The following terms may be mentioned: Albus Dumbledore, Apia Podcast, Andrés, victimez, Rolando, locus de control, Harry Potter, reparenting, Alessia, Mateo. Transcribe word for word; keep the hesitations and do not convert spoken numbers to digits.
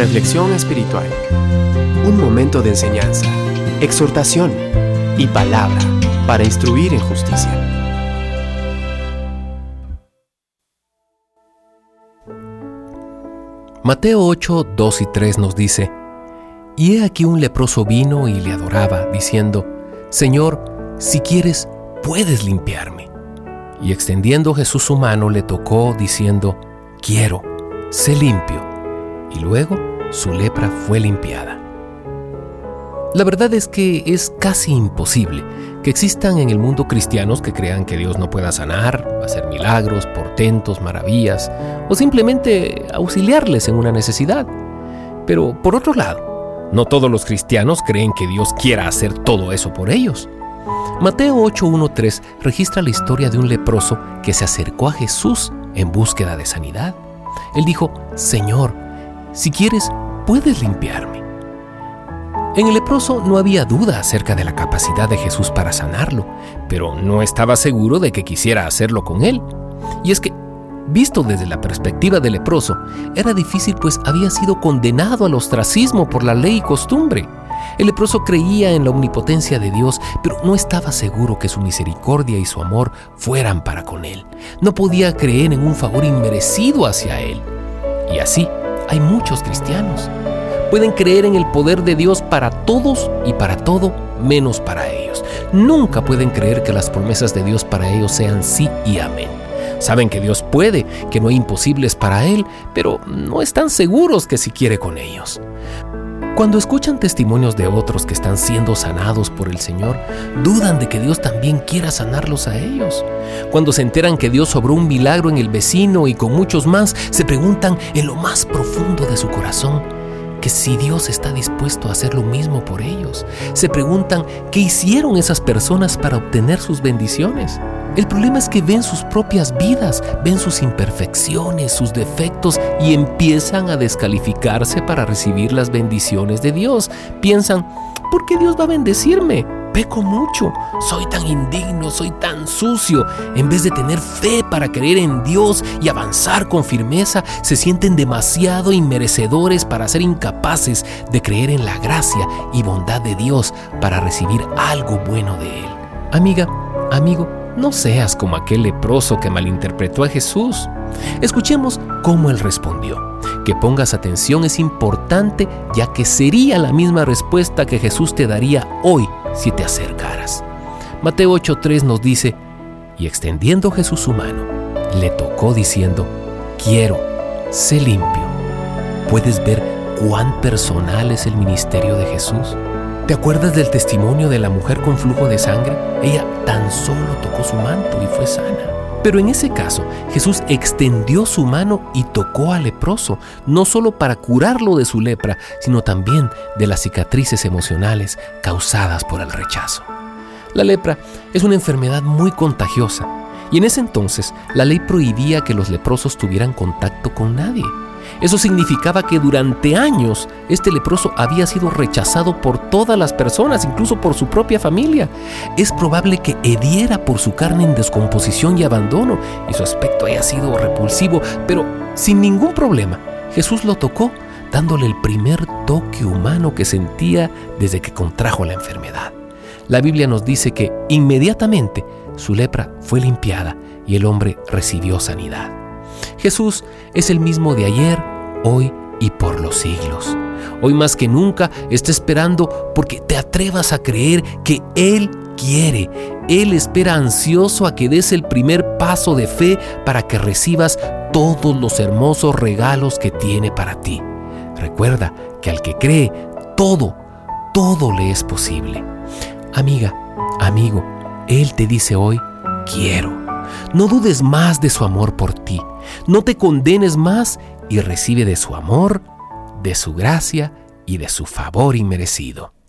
Reflexión espiritual. Un momento de enseñanza, exhortación y palabra para instruir en justicia. Mateo ocho, dos y tres nos dice: Y he aquí un leproso vino y le adoraba, diciendo: Señor, si quieres, puedes limpiarme. Y extendiendo Jesús su mano, le tocó, diciendo: Quiero, sé limpio. Y luego su lepra fue limpiada. La verdad es que es casi imposible que existan en el mundo cristianos que crean que Dios no pueda sanar, hacer milagros, portentos, maravillas, o simplemente auxiliarles en una necesidad. Pero por otro lado, no todos los cristianos creen que Dios quiera hacer todo eso por ellos. Mateo ocho, uno al tres registra la historia de un leproso que se acercó a Jesús en búsqueda de sanidad. Él dijo: Señor, si quieres, puedes limpiarme. En el leproso no había duda acerca de la capacidad de Jesús para sanarlo, pero no estaba seguro de que quisiera hacerlo con él. Y es que, visto desde la perspectiva del leproso, era difícil, pues había sido condenado al ostracismo por la ley y costumbre. El leproso creía en la omnipotencia de Dios, pero no estaba seguro que su misericordia y su amor fueran para con él. No podía creer en un favor inmerecido hacia él. Y así hay muchos cristianos. Pueden creer en el poder de Dios para todos y para todo, menos para ellos. Nunca pueden creer que las promesas de Dios para ellos sean sí y amén. Saben que Dios puede, que no hay imposibles para Él, pero no están seguros que si quiere con ellos. Cuando escuchan testimonios de otros que están siendo sanados por el Señor, dudan de que Dios también quiera sanarlos a ellos. Cuando se enteran que Dios obró un milagro en el vecino y con muchos más, se preguntan en lo más profundo de su corazón que si Dios está dispuesto a hacer lo mismo por ellos. Se preguntan qué hicieron esas personas para obtener sus bendiciones. El problema es que ven sus propias vidas, ven sus imperfecciones, sus defectos y empiezan a descalificarse para recibir las bendiciones de Dios. Piensan: ¿por qué Dios va a bendecirme? Peco mucho, soy tan indigno, soy tan sucio. En vez de tener fe para creer en Dios y avanzar con firmeza, se sienten demasiado inmerecedores para ser incapaces de creer en la gracia y bondad de Dios para recibir algo bueno de Él. Amiga, amigo, no seas como aquel leproso que malinterpretó a Jesús. Escuchemos cómo Él respondió. Que pongas atención es importante, ya que sería la misma respuesta que Jesús te daría hoy si te acercaras. Mateo ocho, tres nos dice: Y extendiendo Jesús su mano, le tocó diciendo: Quiero, sé limpio. ¿Puedes ver cuán personal es el ministerio de Jesús? ¿Te acuerdas del testimonio de la mujer con flujo de sangre? Ella tan solo tocó su manto y fue sana. Pero en ese caso, Jesús extendió su mano y tocó al leproso, no solo para curarlo de su lepra, sino también de las cicatrices emocionales causadas por el rechazo. La lepra es una enfermedad muy contagiosa, y en ese entonces la ley prohibía que los leprosos tuvieran contacto con nadie. Eso significaba que durante años este leproso había sido rechazado por todas las personas, incluso por su propia familia. Es probable que hediera por su carne en descomposición y abandono, y su aspecto haya sido repulsivo, pero sin ningún problema, Jesús lo tocó, dándole el primer toque humano que sentía desde que contrajo la enfermedad. La Biblia nos dice que inmediatamente su lepra fue limpiada y el hombre recibió sanidad. Jesús es el mismo de ayer, hoy y por los siglos. Hoy más que nunca está esperando porque te atrevas a creer que Él quiere. Él espera ansioso a que des el primer paso de fe para que recibas todos los hermosos regalos que tiene para ti. Recuerda que al que cree, todo, todo le es posible. Amiga, amigo, Él te dice hoy: quiero. No dudes más de su amor por ti. No te condenes más y recibe de su amor, de su gracia y de su favor inmerecido.